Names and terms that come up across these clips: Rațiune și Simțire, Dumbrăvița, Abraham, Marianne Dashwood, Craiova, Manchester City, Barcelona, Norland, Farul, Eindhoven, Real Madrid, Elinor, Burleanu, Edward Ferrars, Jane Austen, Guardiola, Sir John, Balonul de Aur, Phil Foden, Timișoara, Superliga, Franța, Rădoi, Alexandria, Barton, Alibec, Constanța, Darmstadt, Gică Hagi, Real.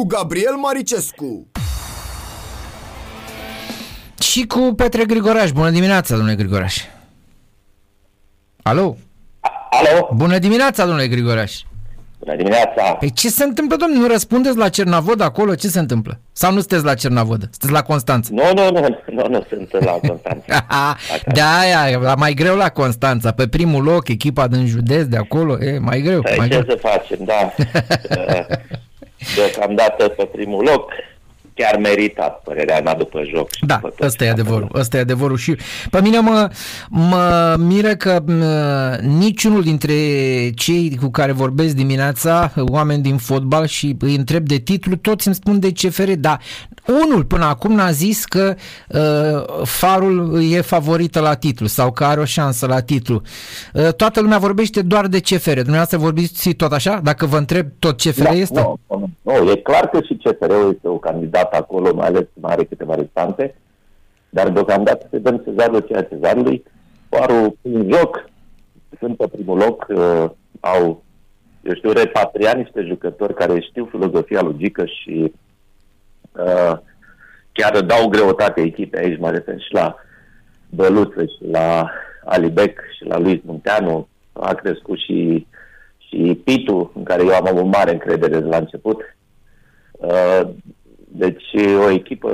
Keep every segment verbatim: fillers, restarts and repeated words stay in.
cu Gabriel Maricescu și cu Petre Grigoraș. Bună dimineața, domnule Grigoraș. Alo? Alo? Bună dimineața, domnule Grigoraș. Bună dimineața. Păi ce se întâmplă, domnule? Nu răspundeți la Cernavodă acolo? Ce se întâmplă? Sau nu sunteți la Cernavodă? Sunteți la Constanța? Nu, nu, nu. Nu, nu sunt la Constanța. De-aia, mai greu la Constanța. Pe primul loc, echipa din județ de acolo, e mai greu. Păi mai ce greu. Să facem, da. Deocamdată pe primul loc. Chiar meritat, părerea mea, după joc. Da, ăsta e adevărul, ăsta e adevărul și pe mine mă, mă miră că mă, niciunul dintre cei cu care vorbesc dimineața, oameni din fotbal, și îi întreb de titlu, toți îmi spun de C F R, dar unul până acum n-a zis că uh, Farul e favorită la titlu sau că are o șansă la titlu. Uh, toată lumea vorbește doar de C F R. Dumneavoastră vorbiți tot așa? Dacă vă întreb, tot C F R da, este? Nu, no, no, no, e clar că și C F R-ul este o candidat acolo, mai ales mai are câteva restante, dar deocamdată se dăm Cezarul ceea Cezarului. Farul în joc, sunt pe primul loc, uh, au, eu știu, repatriat niște jucători care știu filozofia lui Gică și uh, chiar dau greutate echipe aici, mai refer și la Băluță și la Alibec și la Luis Munteanu. A crescut și, și Pitu, în care eu am avut mare încredere de la început. Uh, Deci o echipă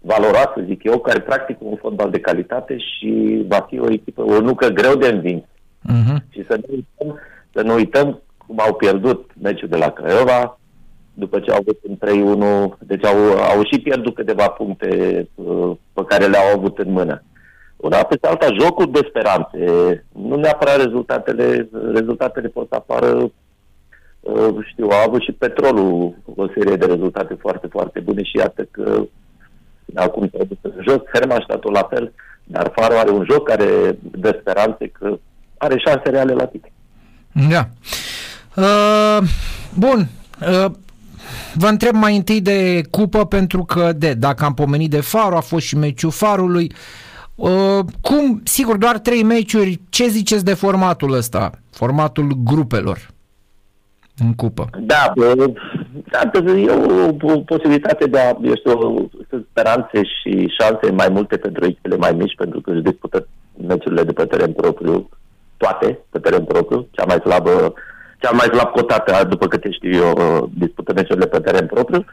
valoroasă, zic eu, care practică un fotbal de calitate și va fi o echipă, o nucă greu de învins. Uh-huh. Și să nu uităm, să nu uităm cum au pierdut meciul de la Craiova, după ce au avut în trei unu, deci au, au și pierdut câteva puncte pe care le-au avut în mână. Una peste alta, jocul de speranțe, nu neapărat rezultatele, rezultatele pot apară. Știu, a avut și Petrolul o serie de rezultate foarte, foarte bune și iată că acum s-a dus în joc, Hermaștatul la fel, dar Farul are un joc care dă speranțe că are șanse reale la tine. Da. Uh, bun. Uh. Vă întreb mai întâi de cupă, pentru că de, dacă am pomenit de Farul, a fost și meciul Farului. Uh, cum, sigur, doar trei meciuri, ce ziceți de formatul ăsta? Formatul grupelor în cupă. Da, e o posibilitate de a, eu știu, speranțe și șanse mai multe pentru echipele mai mici, pentru că își dispută meciurile de pe teren propriu, toate pe teren propriu, cea mai slabă, cea mai slab cotată, după câte știu eu, dispută meciurile pe teren propriu.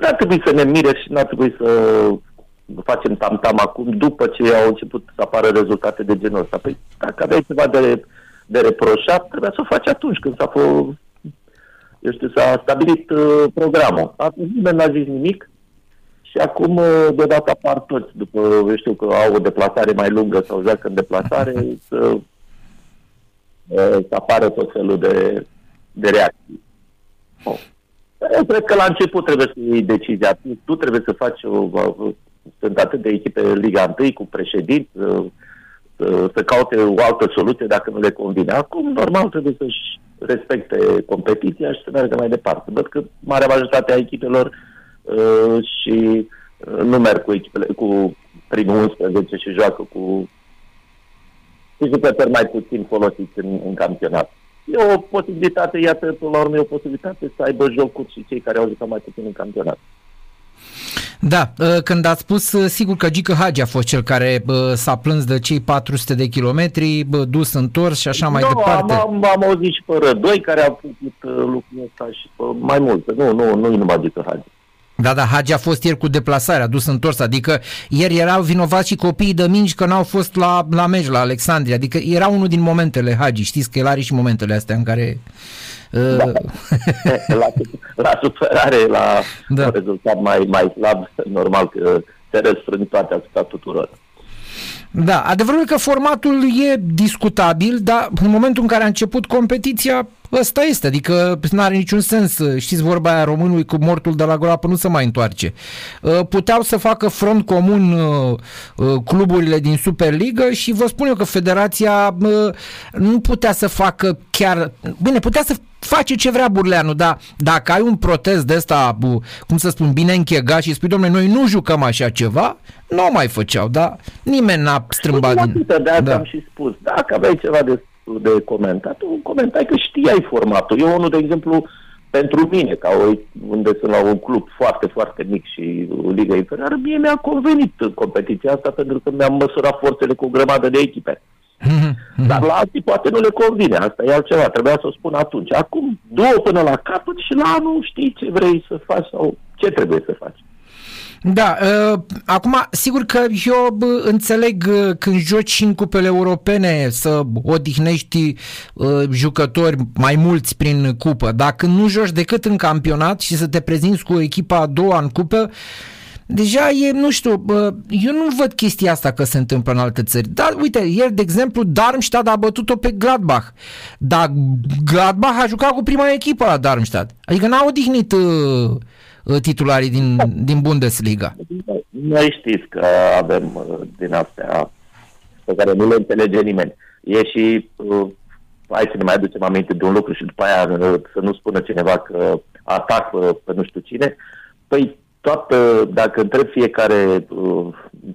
N-ar trebui să ne mire și n-ar trebui să facem tam-tam acum, după ce au început să apară rezultate de genul ăsta. Păi, dacă aveai ceva de de reproșat, trebuia să o faci atunci când s-a, fă, eu știu, s-a stabilit uh, programul. Atunci nimeni n-a zis nimic și acum uh, deodată apar toți, după, eu știu, că au o deplasare mai lungă sau joacă în deplasare, să, uh, să apară tot felul de, de reacții. Oh. Eu cred că la început trebuie să iei decizia. Tu trebuie să faci o, uh, sunt atât de echipe Liga unu cu președinți, uh, să caute o altă soluție dacă nu le convine. Acum, normal, trebuie să-și respecte competiția și să meargă mai departe. Văd că marea majoritate a echipelor uh, și uh, nu merg cu echipele, cu primul unsprezece și joacă cu jucători mai puțin folosiți în, în campionat. E o posibilitate, iată, până la urmă e o posibilitate să aibă jocuri și cei care au jucat mai puțin în campionat. Da, când ați spus, sigur că Gică Hagi a fost cel care s-a plâns de cei patru sute de kilometri, dus, întors și așa mai no, departe. Am, am auzit și pe Rădoi care a făcut lucrul ăsta și mai mult. Nu, nu, nu e numai Gică Hagi. Da, da, Hagi a fost ieri cu deplasarea, dus, întors, adică ieri erau vinovați și copiii de mingi că n-au fost la, la meci, la Alexandria, adică era unul din momentele Hagi, știți că el are și momentele astea în care... Da. la, la superare, la da. Un rezultat mai, mai slab, normal că se răsfrâni toate asupra tuturor. Da, adevărul e că formatul e discutabil, dar în momentul în care a început competiția, ăsta este, adică n-are niciun sens, știți vorba aia românului cu mortul de la groapă nu se mai întoarce. Puteau să facă front comun cluburile din Superliga și vă spun eu că Federația nu putea să facă chiar, bine, putea să face ce vrea Burleanu, dar dacă ai un protest de ăsta, cum să spun, bine închegat și spui, dom'le, noi nu jucăm așa ceva, nu mai făceau, dar nimeni n-a strâmbat. Din... Da, da. Am și spus, dacă aveai ceva de de comentat, tu comentai că știai formatul. Eu, unul, de exemplu, pentru mine, ca o, unde sunt la un club foarte, foarte mic și Liga Inferioară, mie mi-a convenit competiția asta pentru că mi-am măsurat forțele cu o grămadă de echipe. Dar la alții poate nu le convine, asta e altceva, trebuia să o spun atunci. Acum, două până la capăt și la anul știi ce vrei să faci sau ce trebuie să faci. Da, uh, acum, sigur că eu înțeleg când joci și în cupele europene să odihnești uh, jucători mai mulți prin cupă. Dacă nu joci decât în campionat și să te prezinți cu echipa a doua în cupă, deja e, nu știu, eu nu văd chestia asta că se întâmplă în alte țări. Dar uite, ieri, de exemplu, Darmstadt a bătut-o pe Gladbach. Dar Gladbach a jucat cu prima echipă la Darmstadt. Adică n-a odihnit uh, titularii din, din Bundesliga. Noi știți că avem din astea pe care nu le înțelege nimeni. E și, uh, hai să ne mai aducem aminte de un lucru și după aia uh, să nu spună cineva că atac uh, pe nu știu cine. Păi, toată, dacă întreb fiecare uh,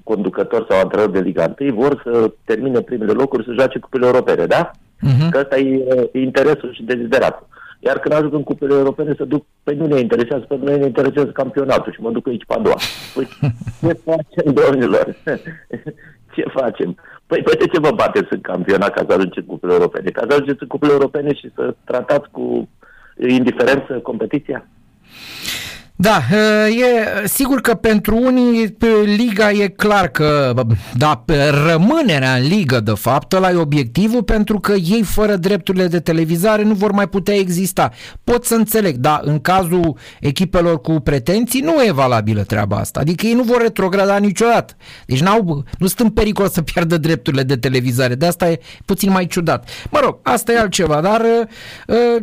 conducător sau antrenor de Liga unu, vor să termine primele locuri să joace cupele europene, da? Uh-huh. Că ăsta e uh, interesul și dezideratul. Iar când ajung în cupele europene să duc, pe nu ne interesează, pe noi ne interesează campionatul și mă duc cu echipa a doua. Păi, ce facem, domnilor? Ce facem? Păi, păi de ce vă bateți în campionat ca să ajungeți în cupele europene? Ca să ajungeți în cupele europene și să tratați cu indiferență competiția? Da, e sigur că pentru unii Liga e clar că, da, rămânerea în Ligă, de fapt, ăla e obiectivul, pentru că ei fără drepturile de televizare nu vor mai putea exista. Pot să înțeleg, dar în cazul echipelor cu pretenții nu e valabilă treaba asta, adică ei nu vor retrograda niciodată. Deci n-au, nu sunt în pericol să piardă drepturile de televizare, de asta e puțin mai ciudat. Mă rog, asta e altceva, dar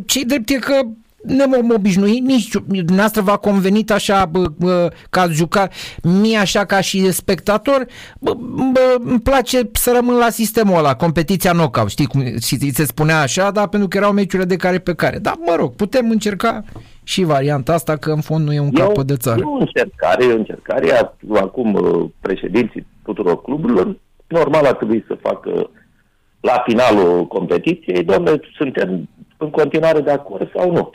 ce-i drept e că ne vom obișnui, nici dumneavoastră v-a convenit așa bă, bă, că ați jucat, mie așa ca și spectator, bă, bă, îmi place să rămân la sistemul ăla, competiția knockout, știi cum și se spunea așa, dar pentru că erau meciurile de care pe care. Dar mă rog, putem încerca și varianta asta că în fond nu e un capăt de țară. E o încercare, e o încercare, acum președinții tuturor cluburilor, normal ar trebui să facă la finalul competiției, doamne, suntem în continuare de acord sau nu?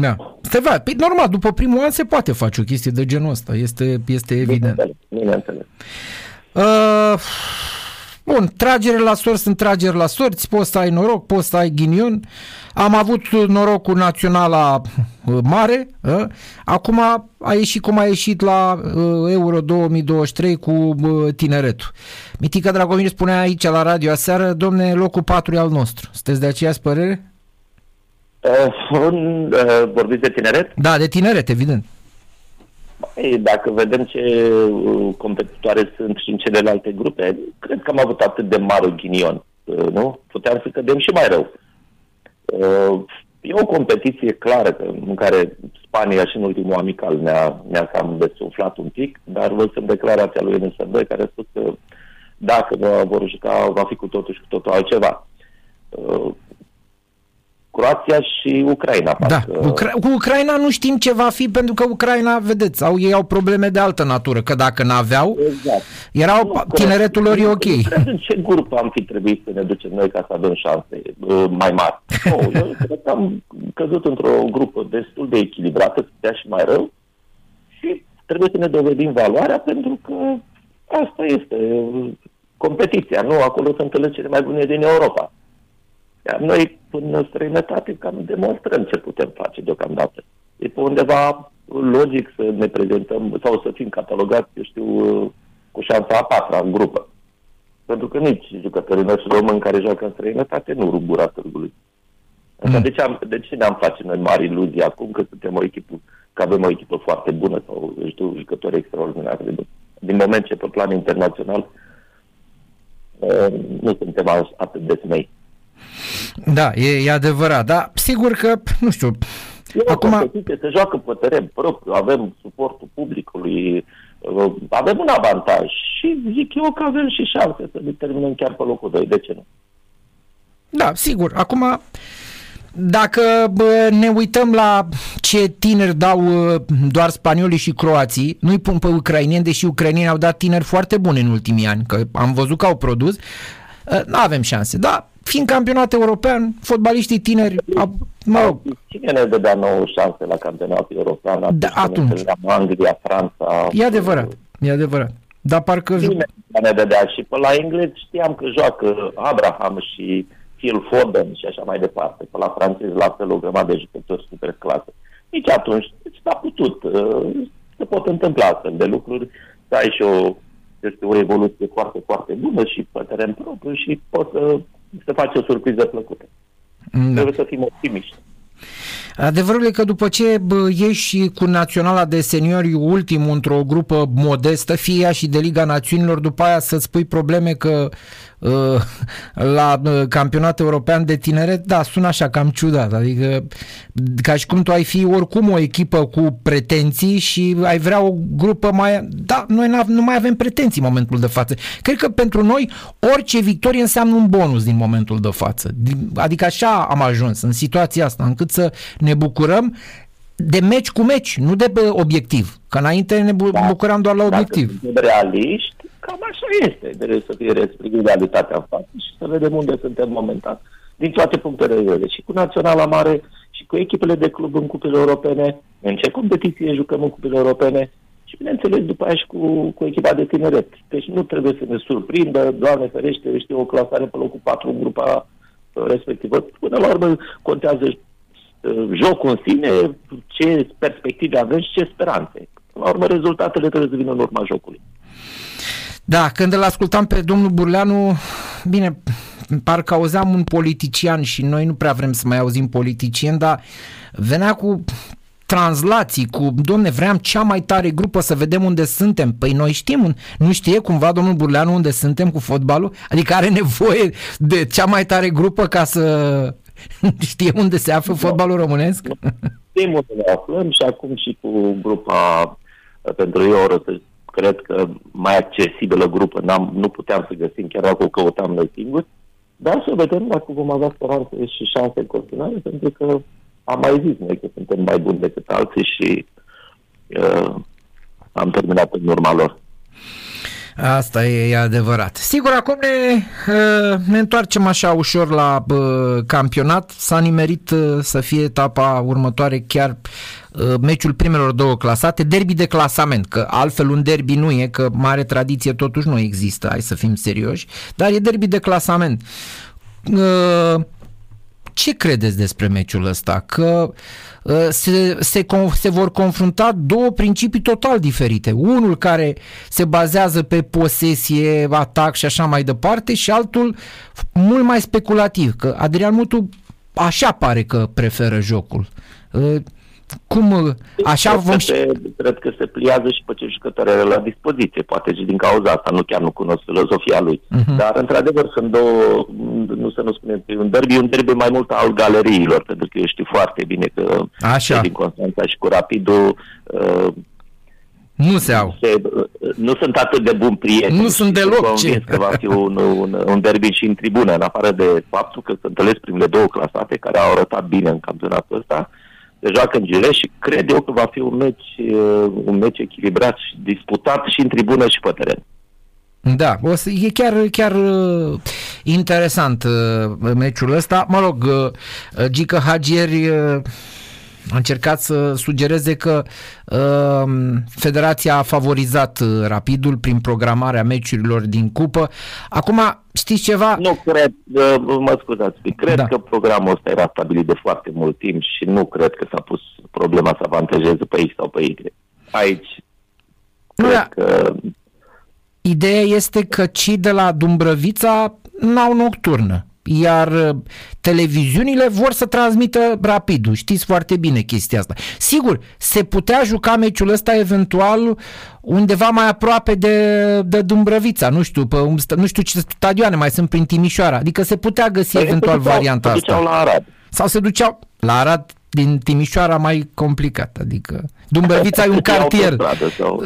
Da. Steva, păi normal, după primul an se poate face o chestie de genul ăsta, este, este evident. Bineînțeles. Uh, bun, tragere la sorți sunt trageri la sorți, poți să ai noroc, poți să ai ghinion. Am avut norocul Naționala mare, uh, acum a ieșit cum a ieșit la uh, Euro două mii douăzeci și trei cu uh, tineretul. Mitica Dragomir spunea aici la radio aseară, domne, locul patru e al nostru. Sunteți de aceeași părere? Sunt, vorbiți de tineret? Da, de tineret, evident. Băi, dacă vedem ce competitoare sunt și în celelalte grupe, cred că am avut atât de mare ghinion, nu? Puteam să cădem și mai rău. E o competiție clară în care Spania și în ultimul amical ne-a, ne-a cam desuflat un pic, dar văd în declarația lui N S B care a spus că dacă nu vor juca, va fi cu totul și cu totul altceva. Croația și Ucraina. Da, parcă... Ucra- cu Ucraina nu știm ce va fi, pentru că Ucraina, vedeți, au, ei au probleme de altă natură, că dacă n-aveau, exact. erau, nu, tineretul lor e ok. În ce grup am fi trebuit să ne ducem noi ca să avem șanse uh, mai mari? No, eu cred că am căzut într-o grupă destul de echilibrată, putea și mai rău, și trebuie să ne dovedim valoarea, pentru că asta este competiția, nu? Acolo se întâlnesc cele mai bune din Europa. Iar noi, până în străinătate, cam demonstrăm ce putem face deocamdată. E pe undeva logic să ne prezentăm sau să fim catalogați, eu știu, cu șansa a patra în grupă. Pentru că nici jucătorii noștri români care joacă în străinătate nu rup gura târgului. Așa, mm. de, ce am, de ce ne-am face noi mari iluzii acum că suntem o echipă, că avem o echipă foarte bună sau, eu știu, jucători extraordinari? Din moment ce pe plan internațional nu suntem atât de smei. Da, e, e adevărat, dar sigur că, nu știu, eu acum... Se joacă pe teren propriu, avem suportul publicului, avem un avantaj și zic eu că avem și șanse să determinăm chiar pe locul doi, de ce nu? Da, sigur, acum... Dacă ne uităm la ce tineri dau doar spaniolii și croații, nu-i pun pe ucraineni, deși ucrainenii au dat tineri foarte buni în ultimii ani, că am văzut că au produs, n-avem șanse, dar fiind campionat european, fotbaliștii tineri... A, mă rog. Cine ne dădea nouă șanse la campionatul european? Da, atunci. Anglia, Franța... E adevărat, e adevărat. Dar parcă... Cine ne dădea? Și pe la englez știam că joacă Abraham și Phil Foden și așa mai departe. Pe la francez la fel o grămadă de jucători super clase. Nici atunci s-a putut. Se pot întâmpla astfel de lucruri. Să ai și o... Este o evoluție foarte, foarte bună și pe teren propriu și poți să... să faci o surpriză plăcută. Da. Trebuie să fim optimiști. Adevărul e că după ce ieși cu Naționala de Seniori ultim într-o grupă modestă, fie ea și de Liga Națiunilor, după aia să-ți pui probleme că la campionatul european de tineret, da, sună așa cam ciudat, adică ca și cum tu ai fi oricum o echipă cu pretenții și ai vrea o grupă mai... Da, noi nu mai avem pretenții în momentul de față. Cred că pentru noi orice victorie înseamnă un bonus din momentul de față. Adică așa am ajuns în situația asta, încât să ne bucurăm de meci cu meci, nu de obiectiv. Că înainte ne bucuram doar la obiectiv. Dacă realiști, cam așa este. Trebuie să fie respectiv realitatea în față și să vedem unde suntem momentan. Din toate punctele de vedere. Și cu Naționala Mare, și cu echipele de club în cupele europene, în ce competiție jucăm în cupele europene și, bineînțeles, după aia și cu, cu echipa de tineret. Deci nu trebuie să ne surprindă, Doamne ferește, știu, o clasare pe locul patru în grupa respectivă. Până la urmă contează jocul în sine, ce perspective avem și ce speranțe. La urmă, rezultatele trebuie să vină în urma jocului. Da, când îl ascultam pe domnul Burleanu, bine, parcă auzeam un politician și noi nu prea vrem să mai auzim politicieni, dar venea cu translații, cu, domne, vream cea mai tare grupă să vedem unde suntem. Păi noi știm, nu știe cumva domnul Burleanu unde suntem cu fotbalul? Adică are nevoie de cea mai tare grupă ca să... Știe unde se află fotbalul românesc? Știm unde ne aflăm și acum și cu grupa pentru Euro, cred că mai accesibilă grupă, N-am, nu puteam să găsim, chiar dacă o căutam noi singuri, dar să vedem dacă vom avea speranțe și șanse în continuare, pentru că am mai zis noi că suntem mai buni decât alții și uh, am terminat în urma lor. Asta e, e adevărat. Sigur, acum ne, ne întoarcem așa ușor la campionat. S-a nimerit să fie etapa următoare chiar meciul primelor două clasate, derby de clasament, că altfel un derby nu e, că mare tradiție totuși nu există, hai să fim serioși, dar e derby de clasament. Ce credeți despre meciul ăsta? Că se, se, se vor confrunta două principii total diferite. Unul care se bazează pe posesie, atac și așa mai departe și altul mult mai speculativ. Că Adrian Mutu așa pare că preferă jocul. Cum? Așa cred, vom... că se, cred că se pliază și pe ce jucători are la dispoziție, poate și din cauza asta, nu chiar nu cunosc filozofia lui. Uh-huh. Dar într-adevăr sunt două, nu să nu spunem, un derby, un derby mai mult al galeriilor, pentru că eu știu foarte bine că așa. Din Constanța și cu Rapidul uh, nu se au. Se, nu sunt atât de buni prieteni. Nu sunt deloc. Sunt că va fi un, un, un derby și în tribună, în afară de faptul că se întâlnesc primele două clasate care au arătat bine în campionatul ăsta. Se joacă în Gilești și cred eu că va fi un meci, un meci echilibrat și disputat și în tribună și pe teren. Da, o să, e chiar, chiar interesant meciul ăsta. Mă rog, Gică Hagi a încercat să sugereze că uh, Federația a favorizat Rapidul prin programarea meciurilor din cupă. Acum, știți ceva? Nu cred, uh, mă scuzați, cred da. Că programul ăsta era stabilit de foarte mult timp și nu cred că s-a pus problema să avantajeze pe X sau pe Y. Aici, nu, cred da. Că... Ideea este că cei de la Dumbrăvița n-au nocturnă. Iar televiziunile vor să transmită Rapidul, știți foarte bine chestia asta. Sigur, se putea juca meciul ăsta eventual undeva mai aproape de, de Dumbrăvița, nu știu, pe, nu știu ce stadioane mai sunt prin Timișoara, adică se putea găsi păi eventual se duceau, varianta asta. Se duceau la Arad. Sau se duceau la Arad din Timișoara mai complicat, adică Dumbrăvița e un cartier. Da,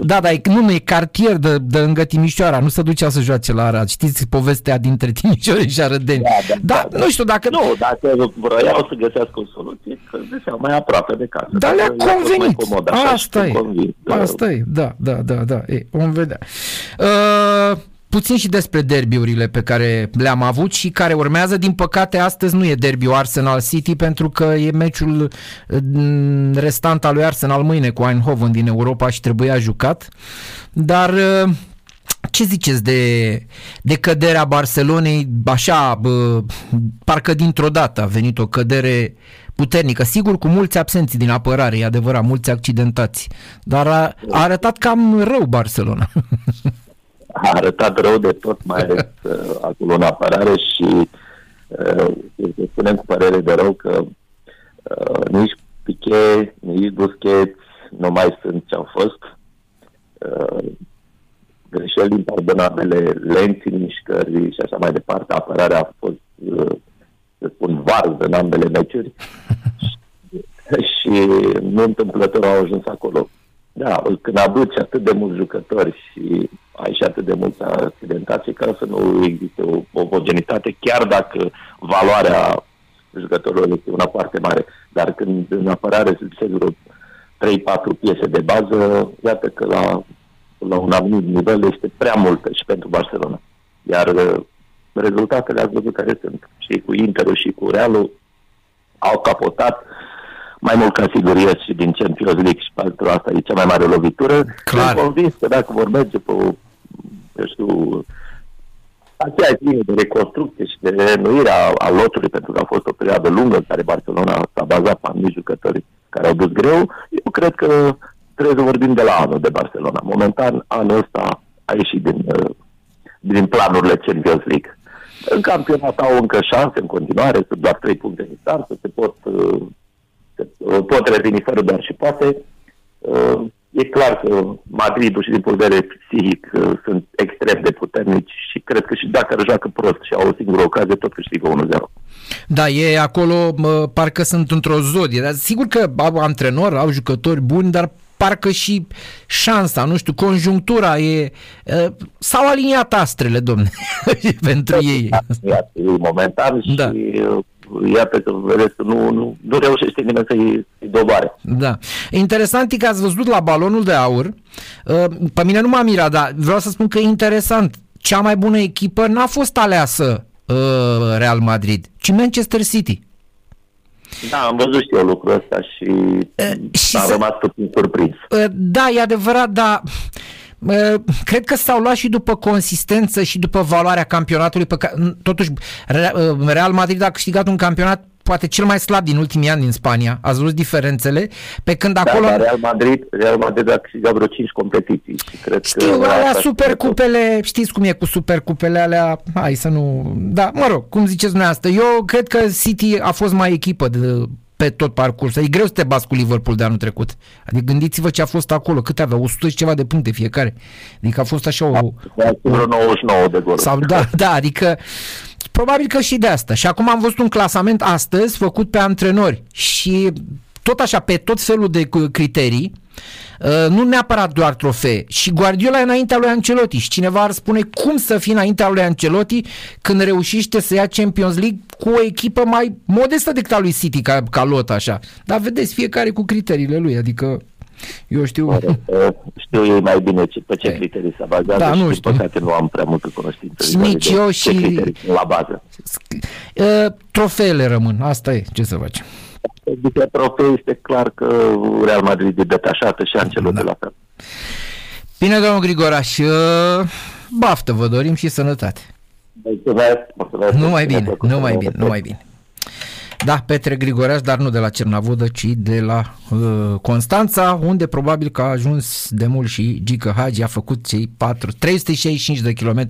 dar nu, nu e cartier de, de lângă Timișoara, nu se ducea să joace la Arad. Știți povestea dintre Timișori și arădeni. Da, da, da, da, nu știu dacă... Nu, dacă vreau să găsească o soluție, că găseau mai aproape de casă. Dar le-a convenit. Comod, așa, asta e, convins, asta e, da, da, da, da, e, vom vedea. Uh, puțin și despre derbiurile pe care le-am avut și care urmează. Din păcate, astăzi nu e derbiul Arsenal City, pentru că e meciul restant al lui Arsenal mâine cu Eindhoven din Europa și trebuia jucat. Dar ce ziceți de, de căderea Barcelonei? Așa, bă, parcă dintr-o dată a venit o cădere puternică, sigur cu mulți absenți din apărare, e adevărat, mulți accidentați, dar a, a arătat cam rău Barcelona. A arătat rău de tot, mai ales acolo în apărare și uh, spunem cu părere de rău că uh, nici Piqué, nici Busquets nu mai sunt ce-au fost. Uh, greșeli din pardonabile, lenți în mișcări și așa mai departe. Apărarea a fost, uh, să spun, varză în ambele meciuri și nu întâmplător au ajuns acolo. Da, când aduci atât de mulți jucători și ai și atât de mulți accidentații, ca să nu existe o omogenitate, chiar dacă valoarea jucătorilor este una foarte mare. Dar când în apărare se duc trei patru piese de bază, iată că la, la un anumit nivel este prea multă și pentru Barcelona. Iar rezultatele ați văzut care sunt. Și cu Interul și cu Realul au capotat, mai mult ca sigur ies și din Champions League, și pentru asta e cea mai mare lovitură. Clar. Sunt convins că dacă vor merge pe, eu știu, aceeași linie de reconstrucție și de reînnoire a, a lotului, pentru că a fost o perioadă lungă în care Barcelona s-a bazat pe anumiti jucători care au dus greu, eu cred că trebuie să vorbim de la anul de Barcelona. Momentan, anul ăsta a ieșit din, din planurile Champions League. În campionat au încă șanse în continuare, sunt doar trei puncte de start, se pot... pot reveni fără doar și poate. E clar că Madridul și din punct de vedere psihic sunt extrem de puternici și cred că și dacă ar joacă prost și au o singură ocazie, tot câștigă unu zero. Da, e acolo, parcă sunt într-o zodie. Dar sigur că au antrenori, au jucători buni, dar parcă și șansa, nu știu, conjunctura e... S-au aliniat astrele, domne, pentru ei. Momentan și... Da. Iată că vedeți că nu, nu, nu reușește nimeni să-i doboare. Da. Interesant e că ați văzut la balonul de aur. Pe mine nu m-a mirat, dar vreau să spun că e interesant. Cea mai bună echipă n-a fost aleasă Real Madrid, ci Manchester City. Da, am văzut și eu lucrul ăsta și, e, și am rămas puțin surprins. Da, e adevărat, dar... Cred că s-au luat și după consistență și după valoarea campionatului pe care, totuși Real Madrid a câștigat un campionat poate cel mai slab din ultimii ani din Spania. Ați văzut diferențele? Pe când acolo... Da, Real Madrid, Real Madrid a câștigat vreo cinci competiții. Și cred știu, că alea supercupele, știți cum e cu supercupele alea, hai să nu... Da, mă rog, cum ziceți dumneavoastră, eu cred că City a fost mai echipă de... pe tot parcursul. E greu să te bați cu Liverpool de anul trecut. Adică gândiți-vă ce a fost acolo. Câte avea? o sută și ceva de puncte fiecare. Adică a fost așa o... Vreo nouăzeci și nouă de goluri. Sau, da, da, adică probabil că și de asta. Și acum am văzut un clasament astăzi făcut pe antrenori și tot așa, pe tot felul de criterii, nu neapărat doar trofee. Și Guardiola e înaintea lui Ancelotti și cineva ar spune cum să fii înaintea lui Ancelotti când reușește să ia Champions League cu o echipă mai modestă decât a lui City ca, ca lot așa. Dar vedeți, fiecare cu criteriile lui, adică eu știu... Oare, știu eu mai bine ce, pe ce criterii s-a bazat, da, și nu știu. Păcate nu am prea multă cunoștință. Nici eu și... Ce criterii la bază? Trofeele rămân, asta e, ce să facem. După trofee este clar că Real Madrid e detașată și Ancelotti, da, la fel. Bine, domnul Grigoraș, baftă vă dorim și sănătate. Mulțumesc, mulțumesc. Numai bine, numai bine, numai bine, numai bine. Da, Petre Grigoraș, dar nu de la Cernavodă, ci de la uh, Constanța, unde probabil că a ajuns de mult și Gică Hagi, a făcut cei patru, trei sute șaizeci și cinci de kilometri